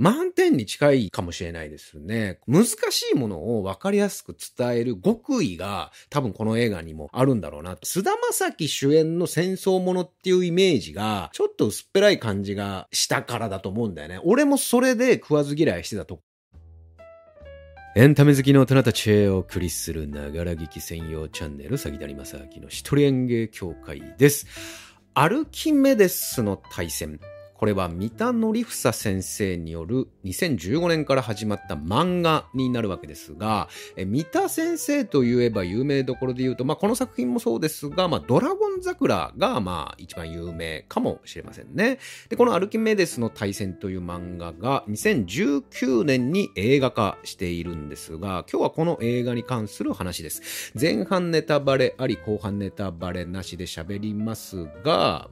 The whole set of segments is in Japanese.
満点に近いかもしれないですね。難しいものを分かりやすく伝える極意が多分この映画にもあるんだろうな。菅田将暉主演の戦争ものっていうイメージがちょっと薄っぺらい感じがしたからだと思うんだよね。俺もそれで食わず嫌いしてたと。エンタメ好きの大人たちへお送りするながら聞き専用チャンネル、sagidari正明の一人演芸協会です。アルキメデスの大戦、これは三田紀房先生による2015年から始まった漫画になるわけですが、三田先生といえば有名どころで言うと、この作品もそうですが、ドラゴン桜が一番有名かもしれませんね。で、このアルキメデスの大戦という漫画が2019年に映画化しているんですが、今日はこの映画に関する話です。前半ネタバレあり、後半ネタバレなしで喋りますが、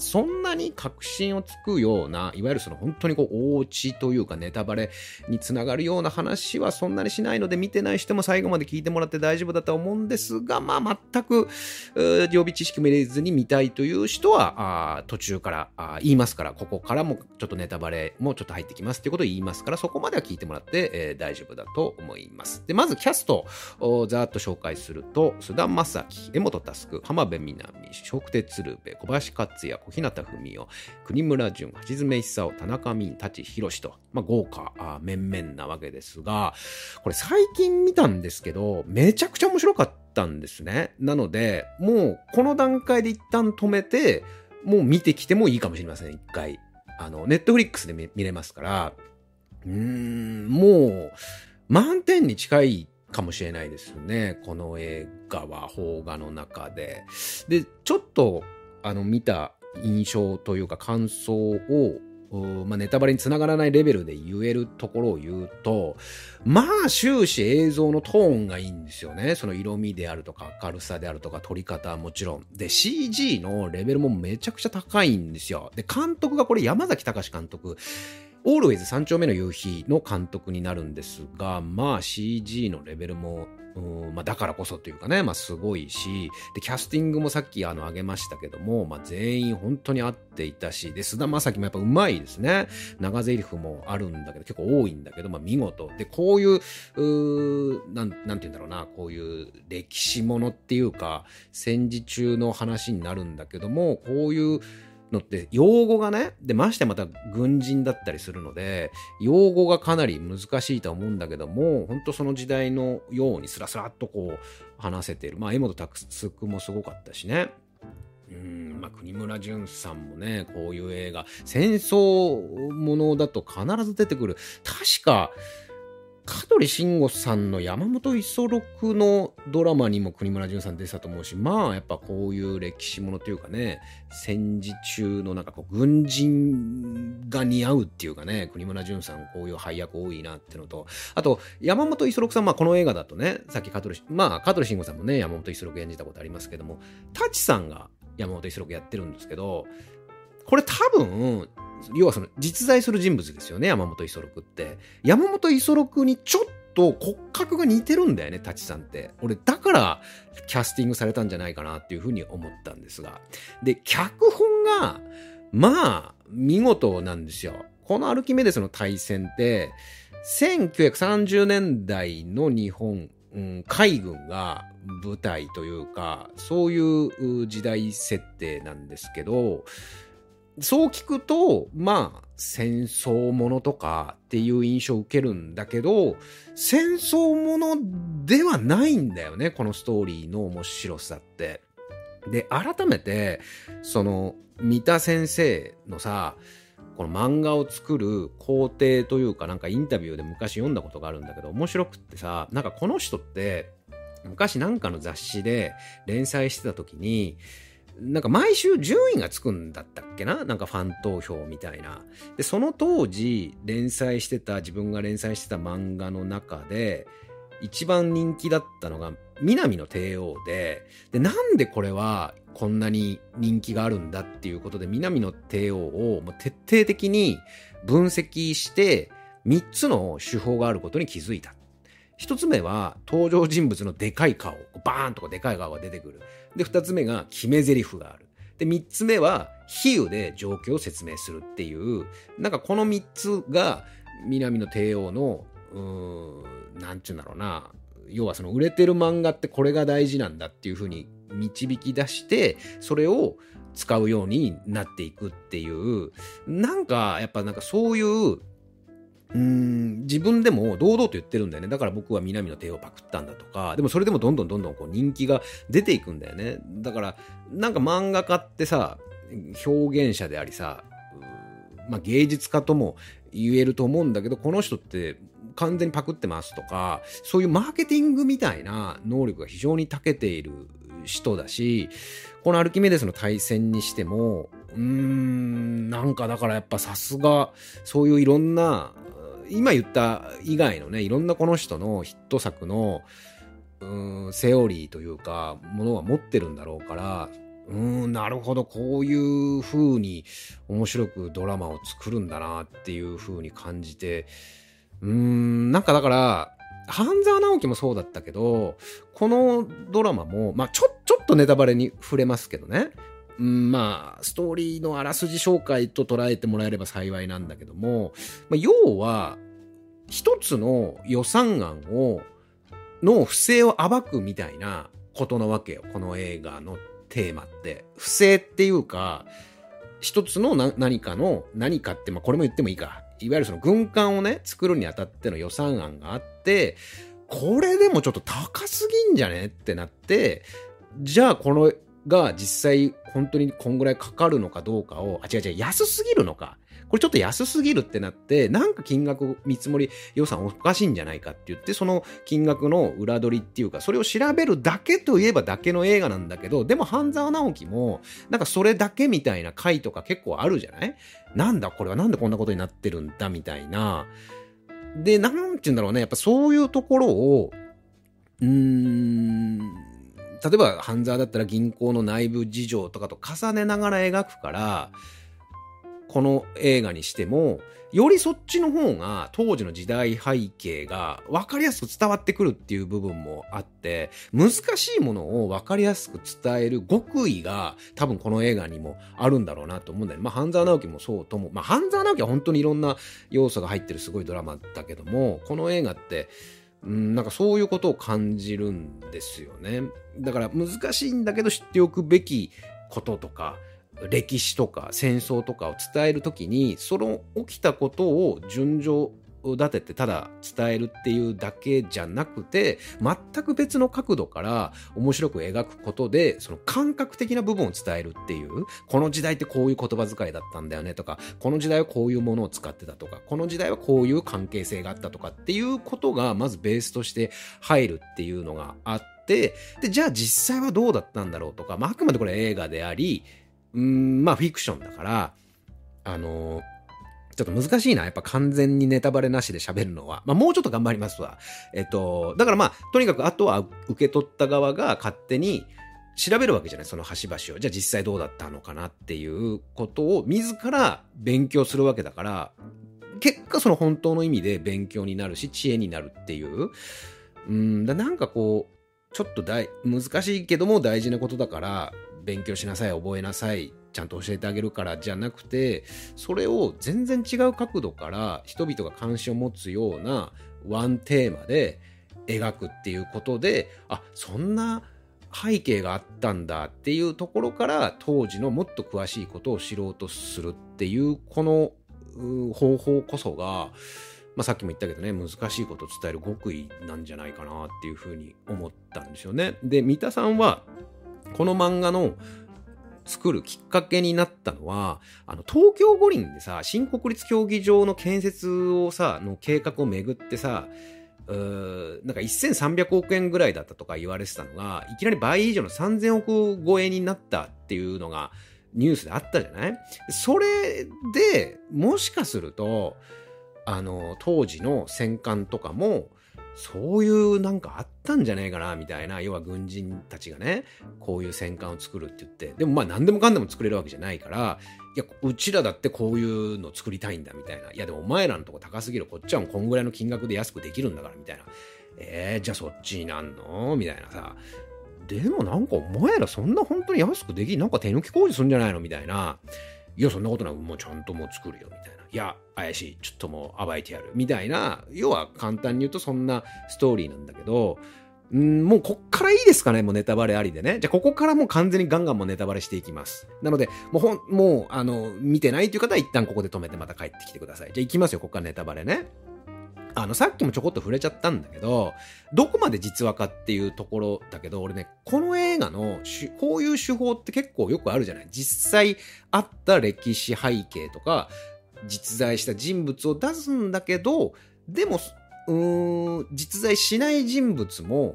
そんなに確信をつくような、いわゆるその本当に大落ちというかネタバレにつながるような話はそんなにしないので、見てない人も最後まで聞いてもらって大丈夫だと思うんですが、全く常備知識も入れずに見たいという人は途中から言いますから、ここからもちょっとネタバレもちょっと入ってきますということを言いますから、そこまでは聞いてもらって、大丈夫だと思います。で、まずキャストをざーっと紹介すると、菅田将暉、江本佑、浜辺美波、笑福亭鶴瓶、小林克也、小日向文世、国村淳、橋爪功、田中泯、舘ひろしと、豪華面々なわけですが、これ最近見たんですけど、めちゃくちゃ面白かったんですね。なので、もうこの段階で一旦止めて、もう見てきてもいいかもしれません。一回ネットフリックスで見れますから、もう満点に近いかもしれないですね、この映画は。邦画の中でちょっと見た印象というか感想を、ネタバレにつながらないレベルで言えるところを言うと、終始映像のトーンがいいんですよね。その色味であるとか明るさであるとか撮り方はもちろんで、 CG のレベルもめちゃくちゃ高いんですよ。で、監督がこれ山崎貴監督、オールウェイズ3丁目の夕日の監督になるんですが、CG のレベルもだからこそというかね、すごいし、でキャスティングもさっき挙げましたけども、全員本当に合っていたし、で菅田将暉もやっぱうまいですね。長台詞もあるんだけど、結構多いんだけど、見事で、こういうなんていうんだろうな、こういう歴史ものっていうか戦時中の話になるんだけども、こういうのって用語がね、でましてまた軍人だったりするので、用語がかなり難しいと思うんだけども、本当その時代のようにスラスラっと話せている。江本佑もすごかったしね。国村淳さんもね、こういう映画戦争ものだと必ず出てくる。確か香取慎吾さんの山本五十六のドラマにも国村淳さん出てたと思うし、やっぱこういう歴史ものというかね、戦時中のなんか軍人が似合うっていうかね、国村淳さんこういう配役多いなってのと、あと山本五十六さん、この映画だとね、さっき香取慎吾さんもね山本五十六演じたことありますけども、舘さんが山本五十六やってるんですけど、これ多分要はその実在する人物ですよね、山本五十六って。山本五十六にちょっと骨格が似てるんだよね、舘さんって。俺だからキャスティングされたんじゃないかなっていうふうに思ったんですが、で脚本が見事なんですよ。このアルキメデスの大戦って1930年代の日本、海軍が舞台というか、そういう時代設定なんですけど、そう聞くと戦争ものとかっていう印象を受けるんだけど、戦争ものではないんだよね、このストーリーの面白さって。で、改めてその三田先生のこの漫画を作る工程というか、インタビューで昔読んだことがあるんだけど、面白くってこの人って昔の雑誌で連載してた時に、毎週順位がつくんだったっけな、ファン投票みたいな。で、その当時自分が連載してた漫画の中で一番人気だったのが南の帝王で、なんでこれはこんなに人気があるんだっていうことで、南の帝王を徹底的に分析して3つの手法があることに気づいた。一つ目は登場人物のでかい顔、バーンとでかい顔が出てくる。で、二つ目が決め台詞がある。で、三つ目は比喩で状況を説明するっていう、この三つが南の帝王のなんちゅうんだろうな、要はその売れてる漫画ってこれが大事なんだっていう風に導き出してそれを使うようになっていくっていう、なんかやっぱなんかそういう自分でも堂々と言ってるんだよね。だから僕は南の帝王をパクったんだとか、でもそれでもどんどんどんどんこう人気が出ていくんだよね。だからなんか漫画家ってさ、表現者でありさ、まあ、芸術家とも言えると思うんだけど、この人って完全にパクってますとか、そういうマーケティングみたいな能力が非常に長けている人だし、このアルキメデスの対戦にしてもなんかだからやっぱさすが、そういういろんな今言った以外のね、いろんなこの人のヒット作のセオリーというかものは持ってるんだろうから、なるほど、こういう風に面白くドラマを作るんだなっていう風に感じて、なんかだから半沢直樹もそうだったけど、このドラマもまあちょっとネタバレに触れますけどね、まあストーリーのあらすじ紹介と捉えてもらえれば幸いなんだけども、まあ、要は一つの予算案の不正を暴くみたいなことなわけよ、この映画のテーマって。不正っていうか一つの何かって、まあ、これも言ってもいいか、いわゆるその軍艦をね作るにあたっての予算案があって、これでもちょっと高すぎんじゃねってなって、じゃあこれが実際本当にこんぐらいかかるのかどうかを、違う安すぎるのか、これちょっと安すぎるってなって、なんか金額見積もり予算おかしいんじゃないかって言って、その金額の裏取りっていうか、それを調べるだけといえばだけの映画なんだけど、でも半沢直樹もなんかそれだけみたいな回とか結構あるじゃない。なんだこれは、なんでこんなことになってるんだみたいな。で、なんて言うんだろうね、やっぱそういうところを例えば半沢だったら銀行の内部事情とかと重ねながら描くから、この映画にしてもよりそっちの方が当時の時代背景が分かりやすく伝わってくるっていう部分もあって、難しいものを分かりやすく伝える極意が多分この映画にもあるんだろうなと思うんだよね。まあ半沢直樹もそうとも、まあ半沢直樹は本当にいろんな要素が入ってるすごいドラマだけども、この映画ってなんかそういうことを感じるんですよね。だから難しいんだけど知っておくべきこととか、歴史とか戦争とかを伝えるときに、その起きたことを順序立ててただ伝えるっていうだけじゃなくて、全く別の角度から面白く描くことで、その感覚的な部分を伝えるっていう、この時代ってこういう言葉遣いだったんだよねとか、この時代はこういうものを使ってたとか、この時代はこういう関係性があったとかっていうことがまずベースとして入るっていうのがあって、でじゃあ実際はどうだったんだろうとか、まあ、あくまでこれ映画であり、まあフィクションだから、ちょっと難しいな、やっぱ完全にネタバレなしで喋るのは。まあもうちょっと頑張りますわ。だからまあとにかくあとは受け取った側が勝手に調べるわけじゃない、その端々を。じゃあ実際どうだったのかなっていうことを自ら勉強するわけだから、結果その本当の意味で勉強になるし知恵になるっていう、なんかこうちょっと難しいけども大事なことだから勉強しなさい、覚えなさい、ちゃんと教えてあげるからじゃなくて、それを全然違う角度から人々が関心を持つようなワンテーマで描くっていうことで、あ、そんな背景があったんだっていうところから当時のもっと詳しいことを知ろうとするっていう、この方法こそが、まあ、さっきも言ったけどね、難しいことを伝える極意なんじゃないかなっていうふうに思ったんですよね。で、三田さんはこの漫画の作るきっかけになったのは、東京五輪でさ、新国立競技場の建設をさの計画をめぐってさ、なんか1300億円ぐらいだったとか言われてたのが、いきなり倍以上の3000億超えになったっていうのがニュースであったじゃない。それでもしかすると当時の戦艦とかもそういうなんかあったんじゃないかなみたいな、要は軍人たちがねこういう戦艦を作るって言って、でもまあ何でもかんでも作れるわけじゃないから、いやうちらだってこういうの作りたいんだみたいな、いやでもお前らのとこ高すぎる、こっちはもうこんぐらいの金額で安くできるんだからみたいな、じゃあそっちになんのみたいなさ、でもなんかお前らそんな本当に安くでき、なんか手抜き工事するんじゃないのみたいな、いやそんなことなくもうちゃんともう作るよみたいな、いや怪しいちょっともう暴いてやるみたいな、要は簡単に言うとそんなストーリーなんだけど、もうこっからいいですかね、もうネタバレありでね。じゃあここからもう完全にガンガンもうネタバレしていきます。なのでもう見てないという方は一旦ここで止めてまた帰ってきてください。じゃあいきますよ、ここからネタバレね。さっきもちょこっと触れちゃったんだけど、どこまで実話かっていうところだけど、俺ね、この映画のこういう手法って結構よくあるじゃない。実際あった歴史背景とか実在した人物を出すんだけど、でも実在しない人物も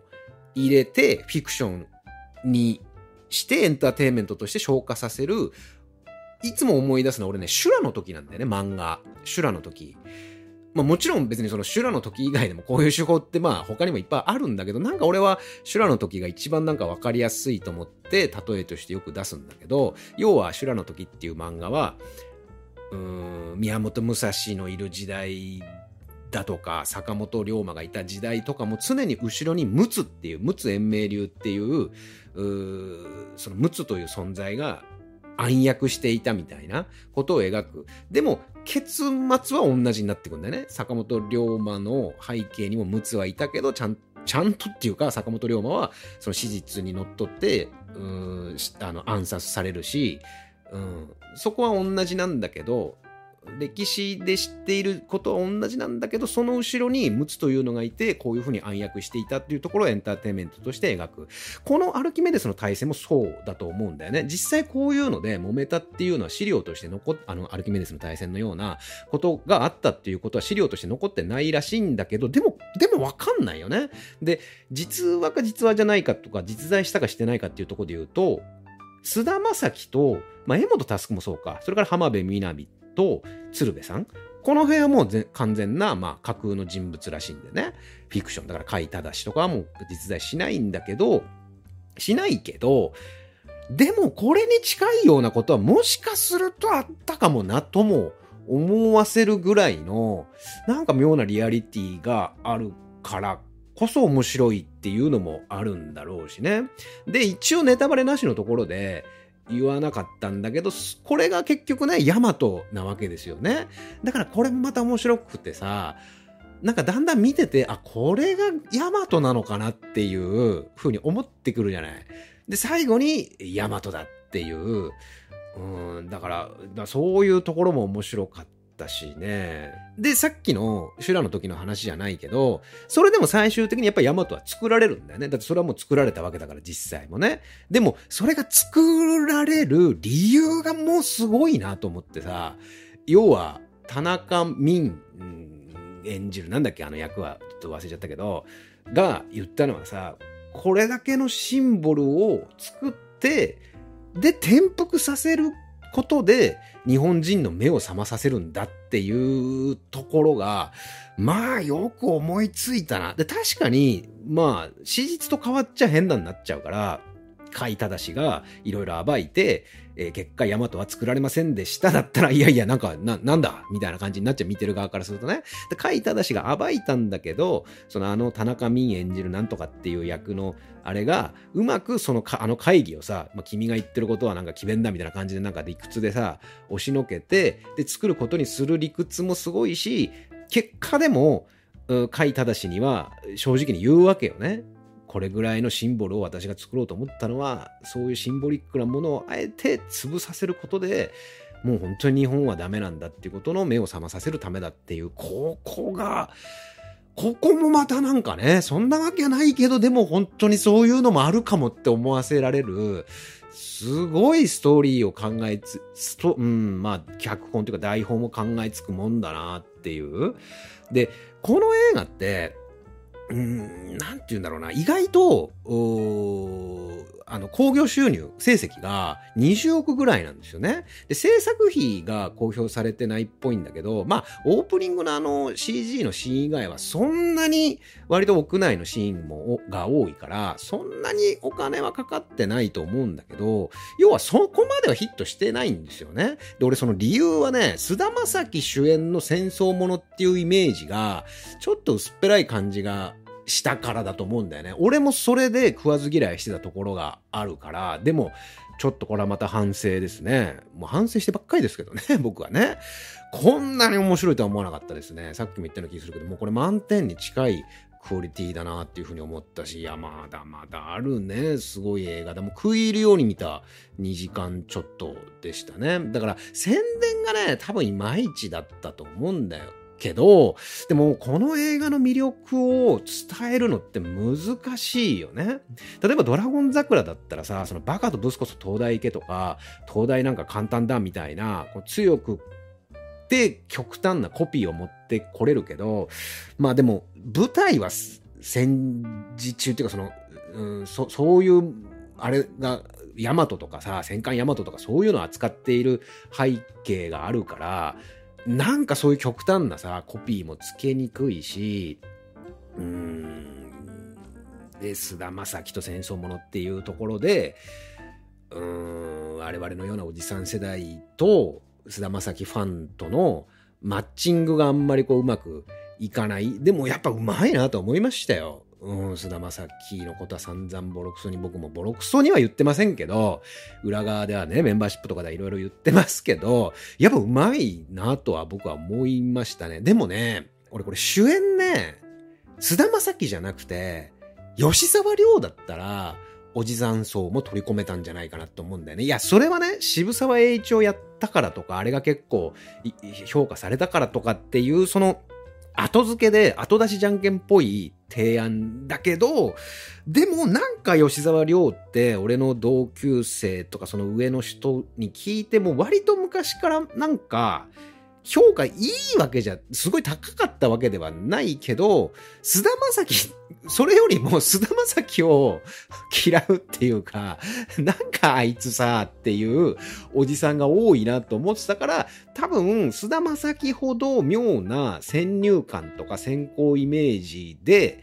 入れてフィクションにしてエンターテインメントとして昇華させる。いつも思い出すのは俺ね、修羅の時なんだよね、漫画修羅の時。まあ、もちろん別にその修羅の時以外でもこういう手法ってまあ他にもいっぱいあるんだけど、なんか俺は修羅の時が一番なんか分かりやすいと思って例えとしてよく出すんだけど、要は修羅の時っていう漫画は宮本武蔵のいる時代だとか坂本龍馬がいた時代とかも常に後ろに陸奥っていう、陸奥円明流っていうその陸奥という存在が暗躍していたみたいなことを描く。でも結末は同じになってくんだよね。坂本龍馬の背景にも陸奥はいたけど、ちゃんとっていうか坂本龍馬はその史実にのっとって暗殺されるし、そこは同じなんだけど、歴史で知っていることは同じなんだけど、その後ろに陸奥というのがいてこういうふうに暗躍していたっていうところをエンターテインメントとして描く。このアルキメデスの大戦もそうだと思うんだよね。実際こういうので揉めたっていうのは資料としてアルキメデスの大戦のようなことがあったっていうことは資料として残ってないらしいんだけど、でも分かんないよね。で、実話か実話じゃないかとか実在したかしてないかっていうところで言うと、菅田将暉と、柄本佑もそうか、それから浜辺美波と鶴瓶さん、この辺はもう完全な、架空の人物らしいんでね、フィクションだから、甲斐忠とかはもう実在しないけどでもこれに近いようなことはもしかするとあったかもなとも思わせるぐらいの、なんか妙なリアリティがあるからこそ面白いっていうのもあるんだろうしね。で、一応ネタバレなしのところで言わなかったんだけど、これが結局ね、ヤマトなわけですよね。だからこれもまた面白くてさ、なんかだんだん見てて、あ、これがヤマトなのかなっていう風に思ってくるじゃない。で、最後にヤマトだっていう、だからそういうところも面白かったしね。で、さっきの修羅の時の話じゃないけど、それでも最終的にやっぱりヤマトは作られるんだよね。だってそれはもう作られたわけだから、実際もね。でもそれが作られる理由がもうすごいなと思ってさ、要は田中泯演じる役はちょっと忘れちゃったけどが言ったのはさ、これだけのシンボルを作ってで転覆させることで日本人の目を覚まさせるんだっていうところが、まあよく思いついたな。で、確かにまあ史実と変わっちゃ変なになっちゃうから、甲斐忠がいろいろ暴いて、結果大和は作られませんでしただったら、いやなんだみたいな感じになっちゃう、見てる側からするとね。で、甲斐忠が暴いたんだけど、その田中泯演じるなんとかっていう役のあれがうまくその会議をさ、君が言ってることはなんか詭弁だみたいな感じで、なんか理屈でさ押しのけて、で作ることにする理屈もすごいし、結果でも甲斐忠には正直に言うわけよね。これぐらいのシンボルを私が作ろうと思ったのは、そういうシンボリックなものをあえて潰させることで、もう本当に日本はダメなんだっていうことの目を覚まさせるためだっていう、ここもまたなんかね、そんなわけないけどでも本当にそういうのもあるかもって思わせられる、すごいストーリーを考えつと、脚本というか台本も考えつくもんだなっていう。で、この映画ってなんて言うんだろうな、意外と興行収入成績が20億ぐらいなんですよね。で、制作費が公表されてないっぽいんだけど、オープニングのCG のシーン以外はそんなに、割と屋内のシーンが多いからそんなにお金はかかってないと思うんだけど、要はそこまではヒットしてないんですよね。で、俺その理由はね、菅田将暉主演の戦争ものっていうイメージがちょっと薄っぺらい感じがしたからだと思うんだよね。俺もそれで食わず嫌いしてたところがあるから。でもちょっとこれはまた反省ですね。もう反省してばっかりですけどね、僕はね。こんなに面白いとは思わなかったですね。さっきも言ったような気するけども、これ満点に近いクオリティだなっていうふうに思ったし、いやまだまだあるね、すごい映画でも食い入るように見た2時間ちょっとでしたね。だから宣伝がね多分いまいちだったと思うんだよけど、でもこの映画の魅力を伝えるのって難しいよね。例えばドラゴン桜だったらさ、そのバカとブスこそ東大行けとか、東大なんか簡単だみたいな、こう強くで極端なコピーを持ってこれるけど、まあでも舞台は戦時中っていうか、その、そういうあれがヤマトとかさ、戦艦ヤマトとかそういうのを扱っている背景があるから、なんかそういう極端なさコピーもつけにくいし、で菅田将暉と戦争ものっていうところで、我々のようなおじさん世代と菅田将暉ファンとのマッチングがあんまりこううまくいかない。でもやっぱうまいなと思いましたよ。菅田将暉のことは散々ボロクソに、僕もボロクソには言ってませんけど、裏側ではねメンバーシップとかでいろいろ言ってますけど、やっぱうまいなとは僕は思いましたね。でもね、俺これ主演ね菅田将暉じゃなくて吉沢亮だったらおじさん層も取り込めたんじゃないかなと思うんだよね。いやそれはね渋沢栄一をやったからとか、あれが結構評価されたからとかっていう、その後付けで後出しじゃんけんっぽい提案だけど、でもなんか吉沢亮って俺の同級生とかその上の人に聞いても割と昔からなんか評価いいわけじゃ、すごい高かったわけではないけど、菅田将暉、それよりも菅田将暉を嫌うっていうか、なんかあいつさっていうおじさんが多いなと思ってたから、多分菅田将暉ほど妙な先入観とか先行イメージで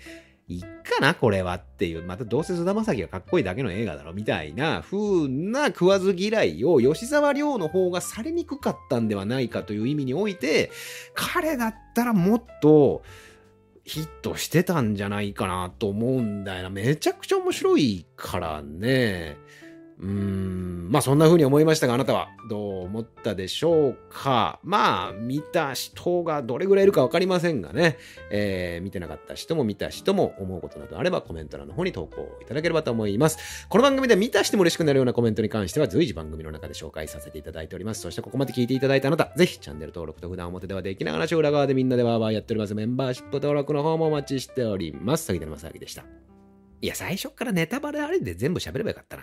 いっかなこれはっていう、またどうせ菅田将暉がかっこいいだけの映画だろみたいな風な食わず嫌いを吉沢亮の方がされにくかったんではないかという意味において、彼だったらもっとヒットしてたんじゃないかなと思うんだよな。めちゃくちゃ面白いからね。まあそんな風に思いましたが、あなたはどう思ったでしょうか。まあ見た人がどれぐらいいるか分かりませんがね、見てなかった人も見た人も思うことなどあればコメント欄の方に投稿いただければと思います。この番組で見た人も嬉しくなるようなコメントに関しては随時番組の中で紹介させていただいております。そしてここまで聞いていただいたあなた、ぜひチャンネル登録と普段表ではできながら裏側でみんなでワーワーやっております。メンバーシップ登録の方もお待ちしております。さぎだるまさぎでした。いや最初からネタバレありで全部喋ればよかったな。